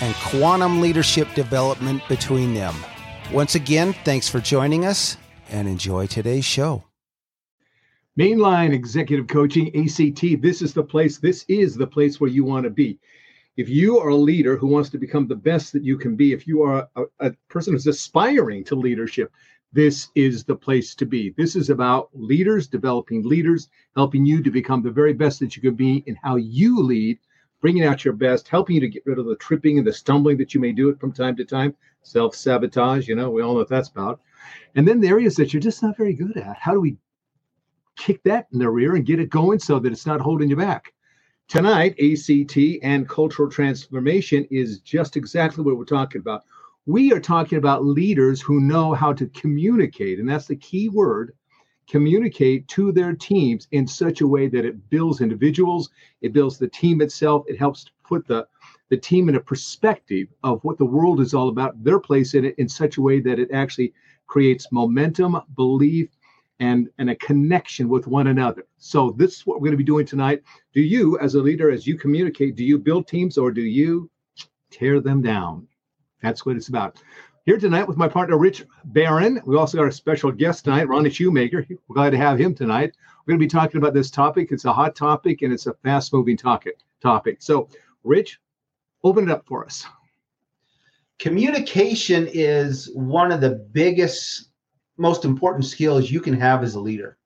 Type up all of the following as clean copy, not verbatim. and quantum leadership development between them. Once again, thanks for joining us and enjoy today's show. Mainline Executive Coaching, ACT, this is the place where you want to be. If you are a leader who wants to become the best that you can be, if you are a person who's aspiring to leadership, this is the place to be. This is about leaders, developing leaders, helping you to become the very best that you can be in how you lead, bringing out your best, helping you to get rid of the tripping and the stumbling that you may do it from time to time. Self-sabotage, we all know what that's about. And then the areas that you're just not very good at. How do we kick that in the rear and get it going so that it's not holding you back? Tonight, ACT and cultural transformation is just exactly what we're talking about. We are talking about leaders who know how to communicate, and that's the key word, communicate to their teams in such a way that it builds individuals, it builds the team itself, it helps to put the team in a perspective of what the world is all about, their place in it, in such a way that it actually creates momentum, belief, and a connection with one another. So this is what we're going to be doing tonight. Do you, as a leader, as you communicate, do you build teams or do you tear them down? That's what it's about. Here tonight with my partner, Rich Barron. We also got a special guest tonight, Ronnie Shoemaker. We're glad to have him tonight. We're going to be talking about this topic. It's a hot topic, and it's a fast-moving topic. So, Rich, open it up for us. Communication is one of the biggest, most important skills you can have as a leader.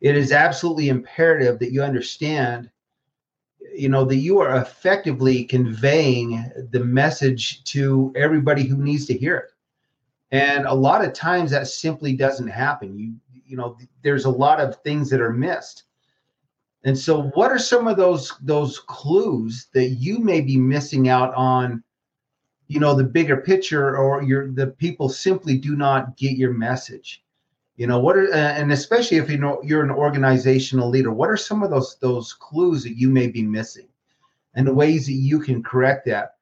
It is absolutely imperative that you understand, that you are effectively conveying the message to everybody who needs to hear it. And a lot of times that simply doesn't happen. You know, there's a lot of things that are missed. And so what are some of those clues that you may be missing out on? The bigger picture, or the people simply do not get your message. And especially if you're an organizational leader, what are some of those clues that you may be missing, and the ways that you can correct that?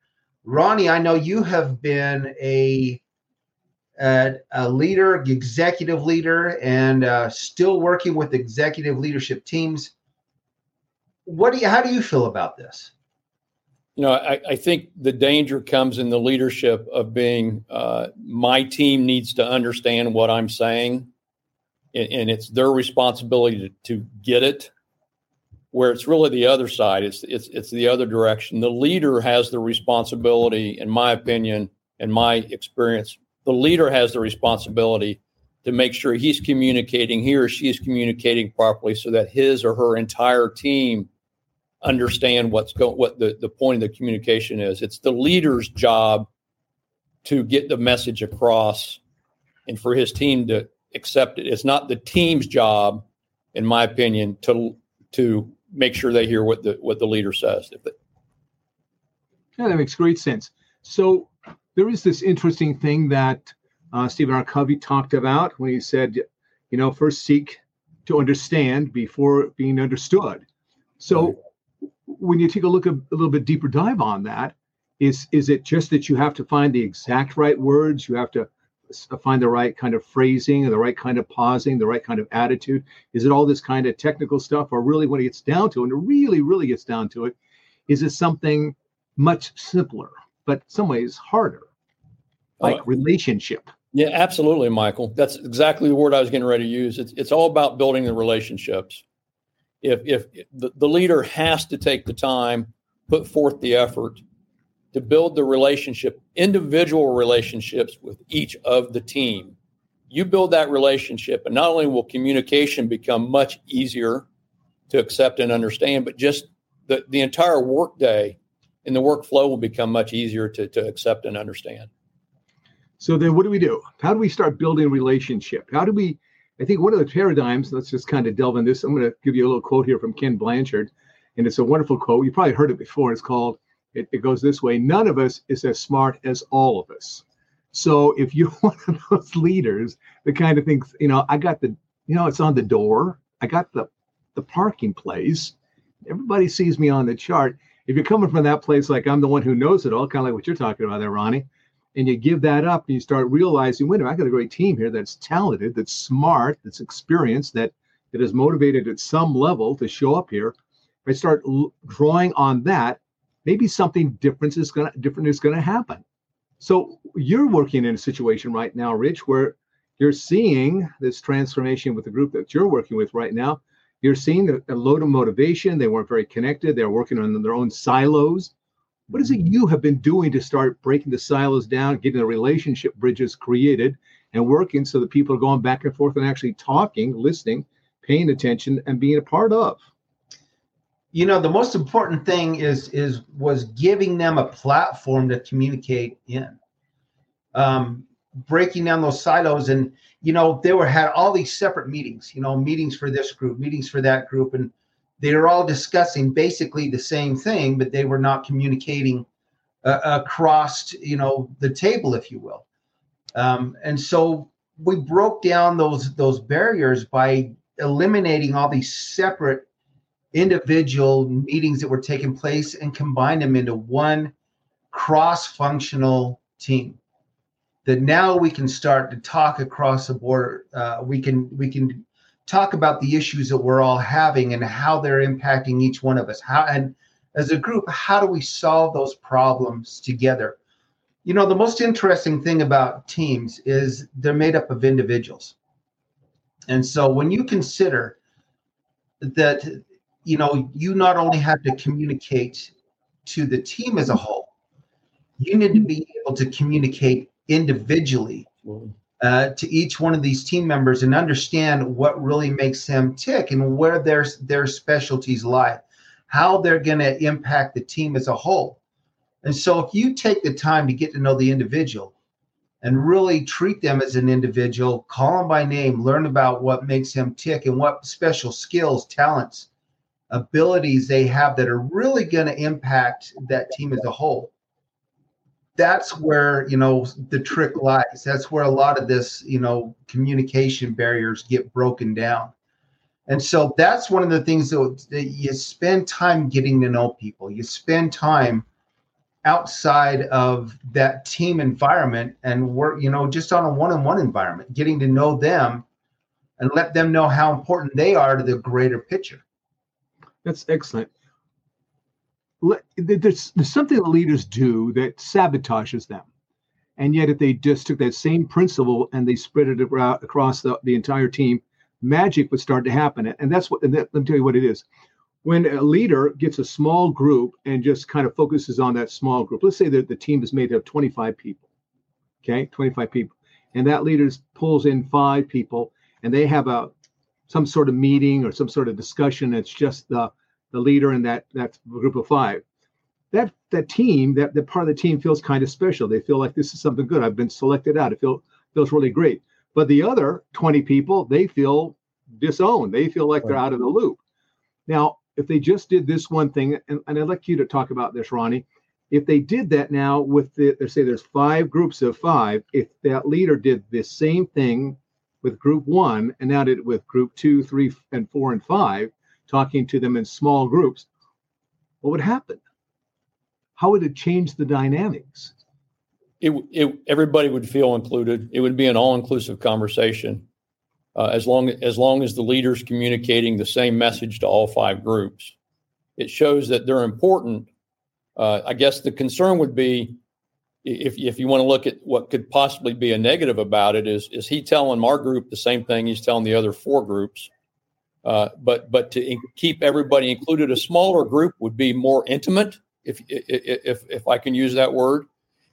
Ronnie, I know you have been a leader, executive leader, and still working with executive leadership teams. How do you feel about this? I think the danger comes in the leadership of being my team needs to understand what I'm saying, and it's their responsibility to get it, where it's really the other side. It's the other direction. The leader has the responsibility, in my opinion, in my experience, the leader has the responsibility to make sure he or she is communicating properly so that his or her entire team understand what the point of the communication is. It's the leader's job to get the message across and for his team to accept it. It's not the team's job, in my opinion, to make sure they hear what the leader says. Yeah, that makes great sense. So there is this interesting thing that Stephen R. Covey talked about when he said, first seek to understand before being understood. So right. When you take a look, a little bit deeper dive on that, is it just that you have to find the exact right words? You have to find the right kind of phrasing, the right kind of pausing, the right kind of attitude? Is it all this kind of technical stuff? Or really when it gets down to it, and it really, really gets down to it, is it something much simpler, but in some ways harder, like relationship? Yeah, absolutely, Michael. That's exactly the word I was getting ready to use. It's all about building the relationships. If the leader has to take the time, put forth the effort to build the relationship, individual relationships with each of the team. You build that relationship, and not only will communication become much easier to accept and understand, but just the entire workday and the workflow will become much easier to accept and understand. So then what do we do? How do we start building relationship? I think one of the paradigms, let's just kind of delve in this. I'm going to give you a little quote here from Ken Blanchard, and it's a wonderful quote. You probably heard it before. It's called, it goes this way: none of us is as smart as all of us. So if you're one of those leaders, the kind of things, I got it's on the door. I got the parking place. Everybody sees me on the chart. If you're coming from that place, like I'm the one who knows it all, kind of like what you're talking about there, Ronnie, and you give that up and you start realizing, wait a minute, I got a great team here that's talented, that's smart, that's experienced, that is motivated at some level to show up here. If I start drawing on that, maybe something different is going to happen. So you're working in a situation right now, Rich, where you're seeing this transformation with the group that you're working with right now. You're seeing a load of motivation. They weren't very connected. They're working on their own silos. What is it you have been doing to start breaking the silos down, getting the relationship bridges created and working so that people are going back and forth and actually talking, listening, paying attention, and being a part of? The most important thing was giving them a platform to communicate in. Breaking down those silos, and they had all these separate meetings, meetings for this group, meetings for that group, and they were all discussing basically the same thing, but they were not communicating across the table, if you will. And so we broke down those barriers by eliminating all these separate individual meetings that were taking place and combined them into one cross-functional team. That now we can start to talk across the border. We can talk about the issues that we're all having and how they're impacting each one of us. And as a group, how do we solve those problems together? The most interesting thing about teams is they're made up of individuals. And so when you consider that, you not only have to communicate to the team as a whole, you need to be able to communicate individually to each one of these team members and understand what really makes them tick and where their specialties lie, how they're going to impact the team as a whole. And so if you take the time to get to know the individual and really treat them as an individual, call them by name, learn about what makes them tick and what special skills, talents, abilities they have that are really going to impact that team as a whole. That's where, the trick lies. That's where a lot of this, communication barriers get broken down. And so that's one of the things that you spend time getting to know people. You spend time outside of that team environment and work, just on a one-on-one environment, getting to know them and let them know how important they are to the greater picture. That's excellent. There's something the leaders do that sabotages them. And yet if they just took that same principle and they spread it across the entire team, magic would start to happen. Let me tell you what it is. When a leader gets a small group and just kind of focuses on that small group, let's say that the team is made of 25 people, okay, 25 people. And that leader pulls in 5 people and they have some sort of meeting or some sort of discussion that's just the leader in that group of 5, that team, that part of the team feels kind of special. They feel like this is something good. I've been selected out. It feels really great. But the other 20 people, they feel disowned. They feel like they're out of the loop. Now, if they just did this one thing, and I'd like you to talk about this, Ronnie, if they did that now with let's say there's 5 groups of 5, if that leader did this same thing with group 1 and now did it with group 2, 3, and 4, and 5, talking to them in small groups, what would happen? How would it change the dynamics? Everybody would feel included. It would be an all-inclusive conversation, as long as the leader's communicating the same message to all 5 groups. It shows that they're important. I guess the concern would be, if you want to look at what could possibly be a negative about it, is he telling our group the same thing he's telling the other 4 groups? But to keep everybody included, a smaller group would be more intimate if I can use that word.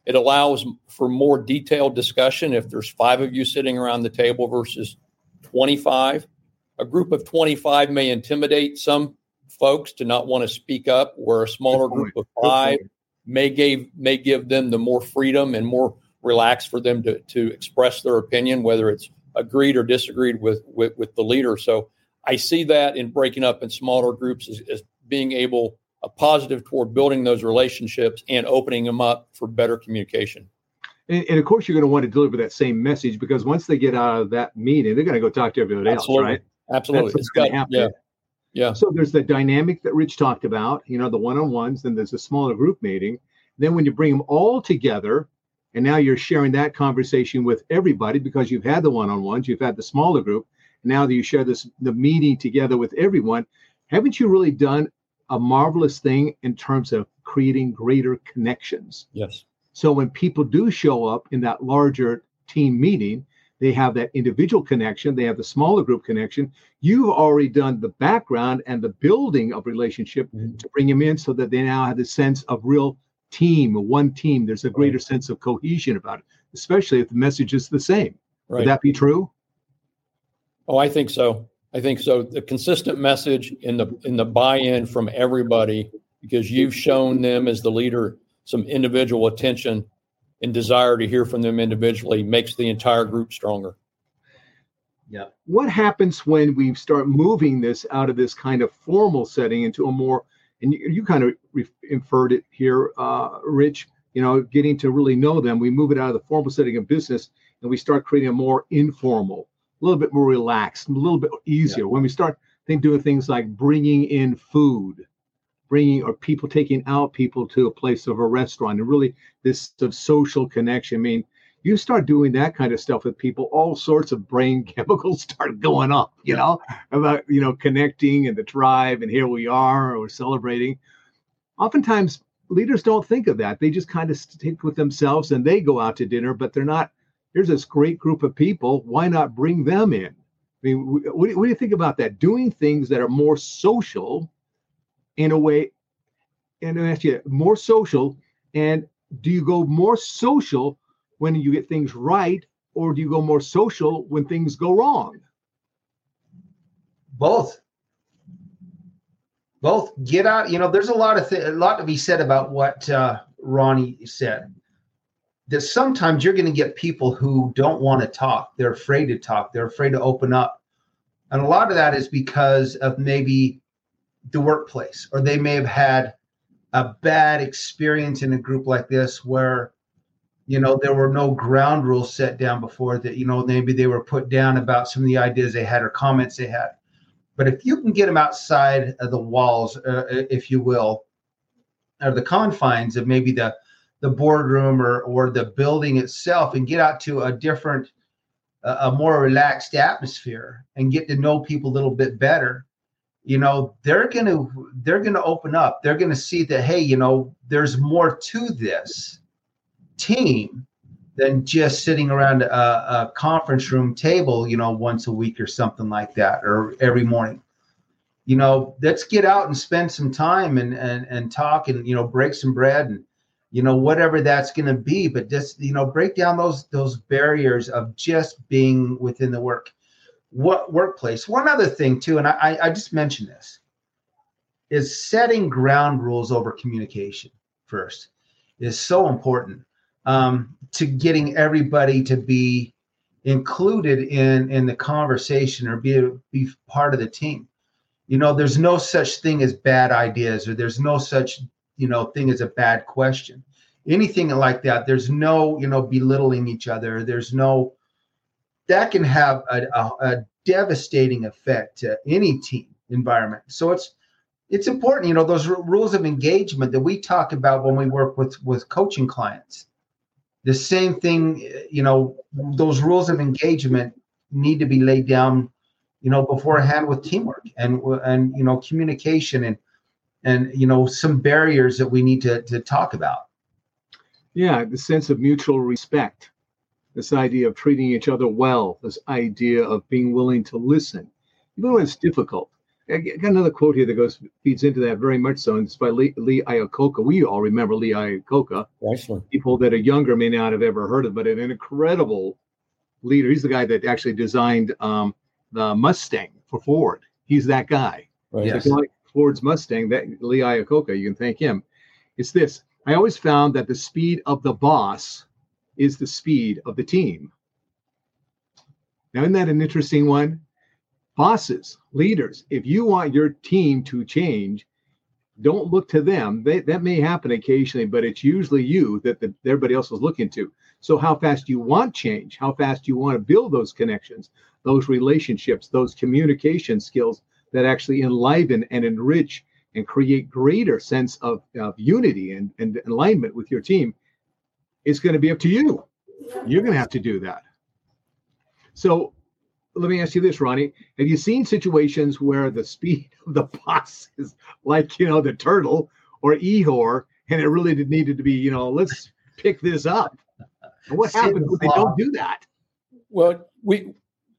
It allows for more detailed discussion. If there's 5 of you sitting around the table versus 25, a group of 25 may intimidate some folks to not want to speak up, where a smaller group of 5 may give them the more freedom and more relaxed for them to express their opinion, whether it's agreed or disagreed with the leader. So I see that in breaking up in smaller groups as being a positive toward building those relationships and opening them up for better communication. And of course, you're going to want to deliver that same message, because once they get out of that meeting, they're going to go talk to everybody else, right? Absolutely. It's going to happen. Yeah. So there's the dynamic that Rich talked about, the one-on-ones, then there's a smaller group meeting. Then when you bring them all together, and now you're sharing that conversation with everybody, because you've had the one-on-ones, you've had the smaller group. Now that you share the meeting together with everyone, haven't you really done a marvelous thing in terms of creating greater connections? Yes. So when people do show up in that larger team meeting, they have that individual connection. They have the smaller group connection. You've already done the background and the building of relationship to bring them in, so that they now have the sense of real team, one team. There's a greater sense of cohesion about it, especially if the message is the same. Right. Would that be true? Oh, I think so. The consistent message and the buy-in from everybody, because you've shown them as the leader some individual attention and desire to hear from them individually, makes the entire group stronger. Yeah. What happens when we start moving this out of this kind of formal setting into a more, and you kind of inferred it here, Rich, getting to really know them. We move it out of the formal setting of business, and we start creating a more informal, a little bit more relaxed, a little bit easier. Yeah. When we start doing things like bringing in food, taking out people to a place of a restaurant, and really this of social connection. I mean, you start doing that kind of stuff with people, all sorts of brain chemicals start going up, about, connecting and the tribe, and here we are, or celebrating. Oftentimes leaders don't think of that. They just kind of stick with themselves, and they go out to dinner, but they're not, here's this great group of people, why not bring them in? I mean, what do you think about that? Doing things that are more social in a way, and I ask you, more social, and do you go more social when you get things right, or do you go more social when things go wrong? Both. Get out. There's a lot to be said about what Ronnie said. That sometimes you're going to get people who don't want to talk. They're afraid to talk. They're afraid to open up. And a lot of that is because of maybe the workplace, or they may have had a bad experience in a group like this where, there were no ground rules set down before that, maybe they were put down about some of the ideas they had or comments they had. But if you can get them outside of the walls, if you will, or the confines of maybe the boardroom or the building itself, and get out to a different, a more relaxed atmosphere, and get to know people a little bit better, they're going to open up. They're going to see that, hey, there's more to this team than just sitting around a conference room table, once a week or something like that, or every morning. Let's get out and spend some time and talk, and, break some bread, and, whatever that's going to be, but just, break down those barriers of just being within the workplace. One other thing too, and I just mentioned this, is setting ground rules over communication first is so important to getting everybody to be included in the conversation, or be part of the team. There's no such thing as bad ideas, or there's no such thing as a bad question, anything like that. There's no, belittling each other. There's no, that can have a devastating effect to any team environment. So it's important, those rules of engagement that we talk about when we work with coaching clients, the same thing, those rules of engagement need to be laid down, beforehand with teamwork and communication and some barriers that we need to talk about. Yeah, the sense of mutual respect, this idea of treating each other well, this idea of being willing to listen, even when it's difficult. I got another quote here that feeds into that very much so, and it's by Lee Iacocca. We all remember Lee Iacocca. Excellent. People that are younger may not have ever heard of, but an incredible leader. He's the guy that actually designed the Mustang for Ford. He's that guy. Right. Yes. So like Ford's Mustang, that Lee Iacocca, you can thank him. It's this. I always found that the speed of the boss is the speed of the team. Now, isn't that an interesting one? Bosses, leaders, if you want your team to change, don't look to them. That may happen occasionally, but it's usually you that everybody else is looking to. So how fast you want change, how fast you want to build those connections, those relationships, those communication skills that actually enliven and enrich and create greater sense of unity and alignment with your team, it's going to be up to you. You're going to have to do that. So let me ask you this, Ronnie. Have you seen situations where the speed of the boss is like, the turtle or Eeyore, and it really needed to be, let's pick this up? And what happens when they don't do that? Well,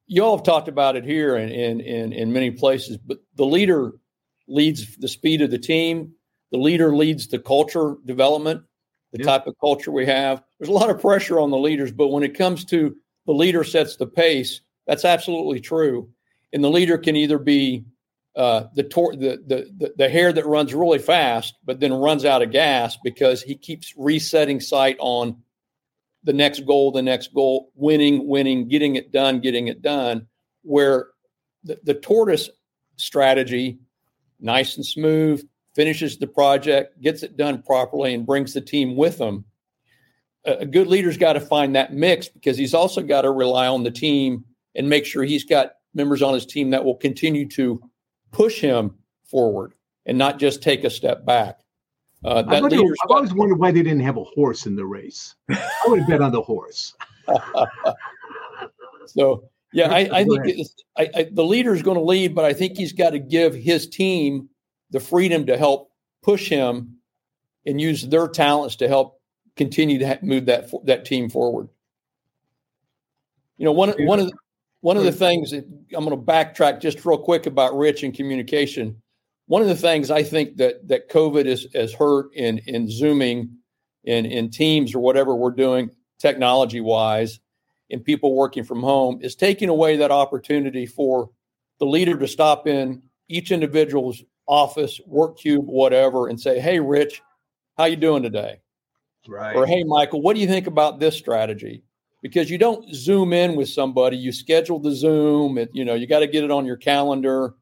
y'all have talked about it here and in many places, but the leader leads the speed of the team. The leader leads the culture development, the type of culture we have. There's a lot of pressure on the leaders, but when it comes to the leader sets the pace, that's absolutely true. And the leader can either be the hare that runs really fast, but then runs out of gas because he keeps resetting sight on the next goal, winning, getting it done, where the tortoise strategy, nice and smooth, finishes the project, gets it done properly, and brings the team with them. A good leader's got to find that mix, because he's also got to rely on the team and make sure he's got members on his team that will continue to push him forward and not just take a step back. I've always wondered why they didn't have a horse in the race. I would have bet on the horse. So, yeah, I think the leader is going to lead, but I think he's got to give his team the freedom to help push him and use their talents to help continue to move that team forward. One of the things that I'm going to backtrack just real quick about Rich and communication. One of the things I think that COVID has hurt in Zooming and in Teams or whatever we're doing technology-wise and people working from home is taking away that opportunity for the leader to stop in each individual's office, work cube, whatever, and say, hey, Rich, how you doing today? Right. Or, hey, Michael, what do you think about this strategy? Because you don't Zoom in with somebody. You schedule the Zoom. You got to get it on your calendar.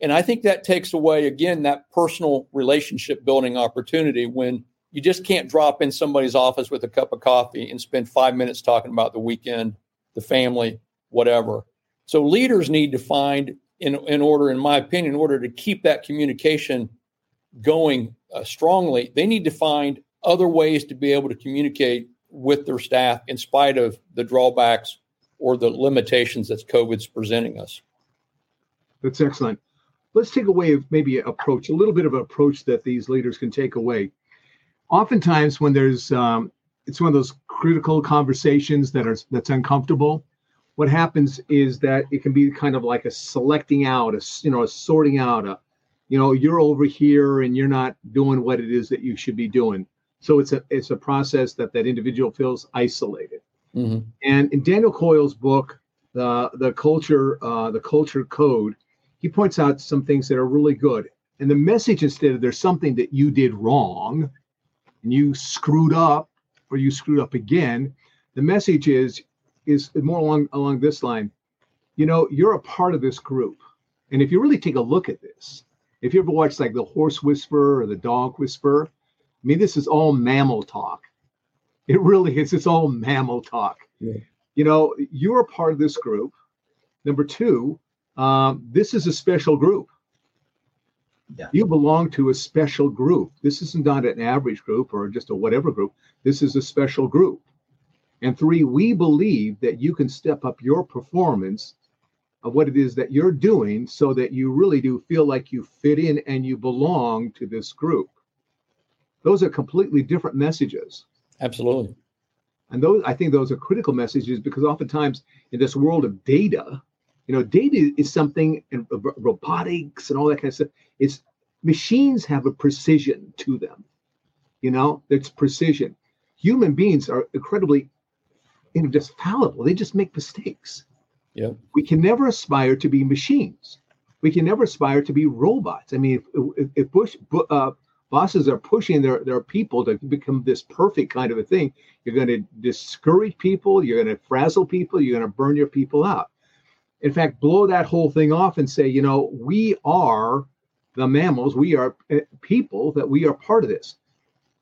And I think that takes away, again, that personal relationship building opportunity when you just can't drop in somebody's office with a cup of coffee and spend 5 minutes talking about the weekend, the family, whatever. So leaders need to find, in order to keep that communication going strongly, they need to find other ways to be able to communicate with their staff in spite of the drawbacks or the limitations that COVID's presenting us. That's excellent. Let's take away maybe a little bit of an approach that these leaders can take away. Oftentimes when there's, it's one of those critical conversations that's uncomfortable, what happens is that it can be kind of like a selecting out, a sorting out, you're over here and you're not doing what it is that you should be doing. So it's a process that individual feels isolated. Mm-hmm. And in Daniel Coyle's book, the Culture Code, he points out some things that are really good. And the message, instead of there's something that you did wrong and you screwed up or you screwed up again, the message is more along this line. You're a part of this group. And if you really take a look at this, if you ever watch like The Horse Whisperer or The Dog Whisperer, I mean, this is all mammal talk. It really is. It's all mammal talk. Yeah. You're a part of this group. Number two, this is a special group. Yeah. You belong to a special group. This is not an average group or just a whatever group. This is a special group. And three, we believe that you can step up your performance of what it is that you're doing so that you really do feel like you fit in and you belong to this group. Those are completely different messages. Absolutely. And I think those are critical messages, because oftentimes in this world of data, You know, data is something, and robotics and all that kind of stuff. It's machines have a precision to them. You know, that's precision. Human beings are incredibly, you know, just fallible. They just make mistakes. Yeah. We can never aspire to be machines. We can never aspire to be robots. I mean, if bosses are pushing their people to become this perfect kind of a thing, you're going to discourage people. You're going to frazzle people. You're going to burn your people out. In fact, blow that whole thing off and say, you know, we are the mammals. We are people, that we are part of this.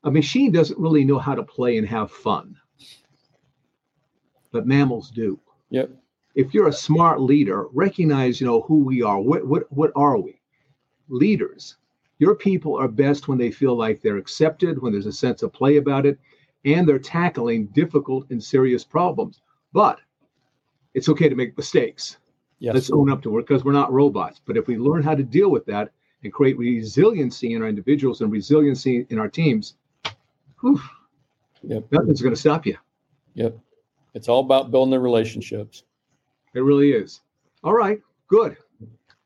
A machine doesn't really know how to play and have fun. But mammals do. Yep. If you're a smart leader, recognize, you know, who we are. What are we? Leaders. Your people are best when they feel like they're accepted, when there's a sense of play about it, and they're tackling difficult and serious problems. But it's okay to make mistakes. Yes. Let's own up to it, because we're not robots. But if we learn how to deal with that and create resiliency in our individuals and resiliency in our teams, whew, yep, nothing's going to stop you. Yep. It's all about building the relationships. It really is. All right, good.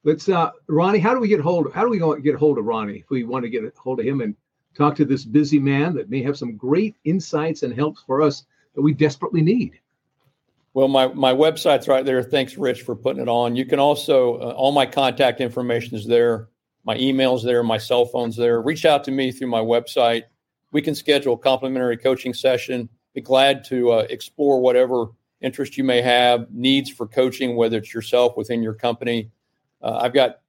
Let's, Ronnie, how do we get hold of Ronnie if we want to get a hold of him and talk to this busy man that may have some great insights and helps for us that we desperately need? Well, my website's right there. Thanks, Rich, for putting it on. You can also, all my contact information is there. My email's there. My cell phone's there. Reach out to me through my website. We can schedule a complimentary coaching session. Be glad to explore whatever interest you may have, needs for coaching, whether it's yourself within your company. I've got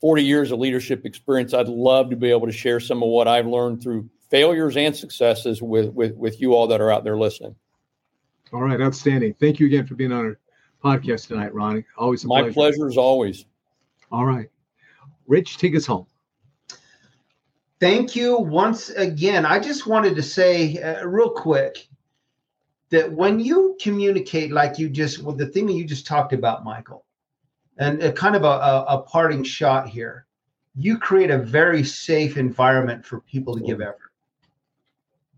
40 years of leadership experience. I'd love to be able to share some of what I've learned through failures and successes with you all that are out there listening. All right. Outstanding. Thank you again for being on our podcast tonight, Ronnie. Always a pleasure. My pleasure as always. All right. Rich, take us home. Thank you once again. I just wanted to say real quick, that when you communicate like you just, well, the thing that you just talked about, Michael, and kind of a parting shot here, you create a very safe environment for people to give effort.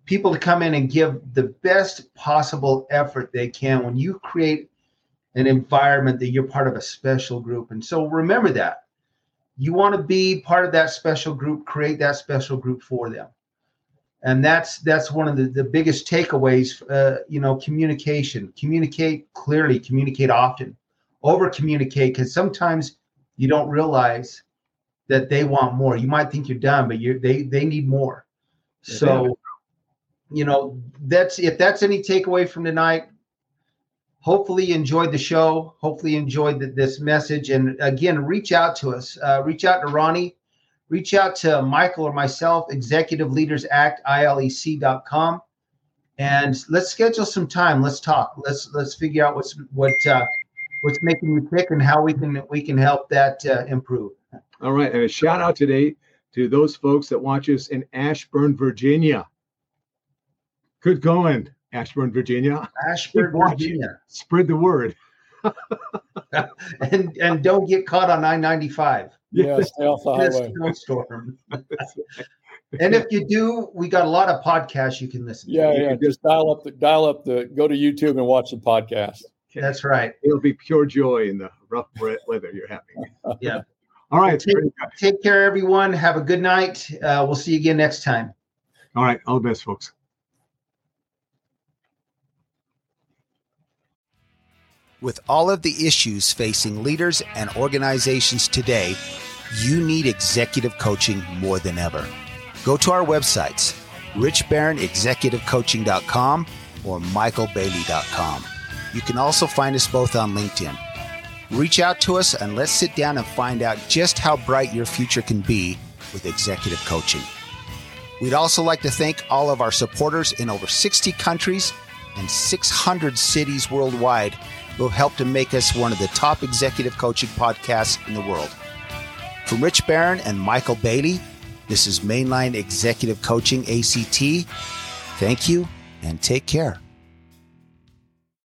People to come in and give the best possible effort they can when you create an environment that you're part of a special group. And so remember that. You want to be part of that special group, create that special group for them. And that's one of the biggest takeaways, you know, communication. Communicate clearly, communicate often, over-communicate, because sometimes you don't realize that they want more. You might think you're done, but they need more. Yeah. So, you know, if that's any takeaway from tonight, hopefully you enjoyed the show, hopefully you enjoyed this message. And again, reach out to us, reach out to Ronnie. Reach out to Michael or myself, Executive Leaders Act, ILEC.com, and let's schedule some time. Let's talk. Let's figure out what's making you tick and how we can help that improve. All right, and a shout out today to those folks that watch us in Ashburn, Virginia. Good going, Ashburn, Virginia. Ashburn, Virginia. Spread the word. and don't get caught on I-95. Yeah, stay off the highway. Snowstorm. And if you do, we got a lot of podcasts you can listen to. Yeah. Just dial up the go to YouTube and watch the podcast. Okay. That's right. It'll be pure joy in the rough weather you're having. Yeah. All right. Well, take care, everyone. Have a good night. We'll see you again next time. All right. All the best, folks. With all of the issues facing leaders and organizations today, you need executive coaching more than ever. Go to our websites, richbarronexecutivecoaching.com or michaelbailey.com. You can also find us both on LinkedIn. Reach out to us and let's sit down and find out just how bright your future can be with executive coaching. We'd also like to thank all of our supporters in over 60 countries and 600 cities worldwide who have helped to make us one of the top executive coaching podcasts in the world. From Rich Barron and Michael Bailey, this is Mainline Executive Coaching ACT. Thank you and take care.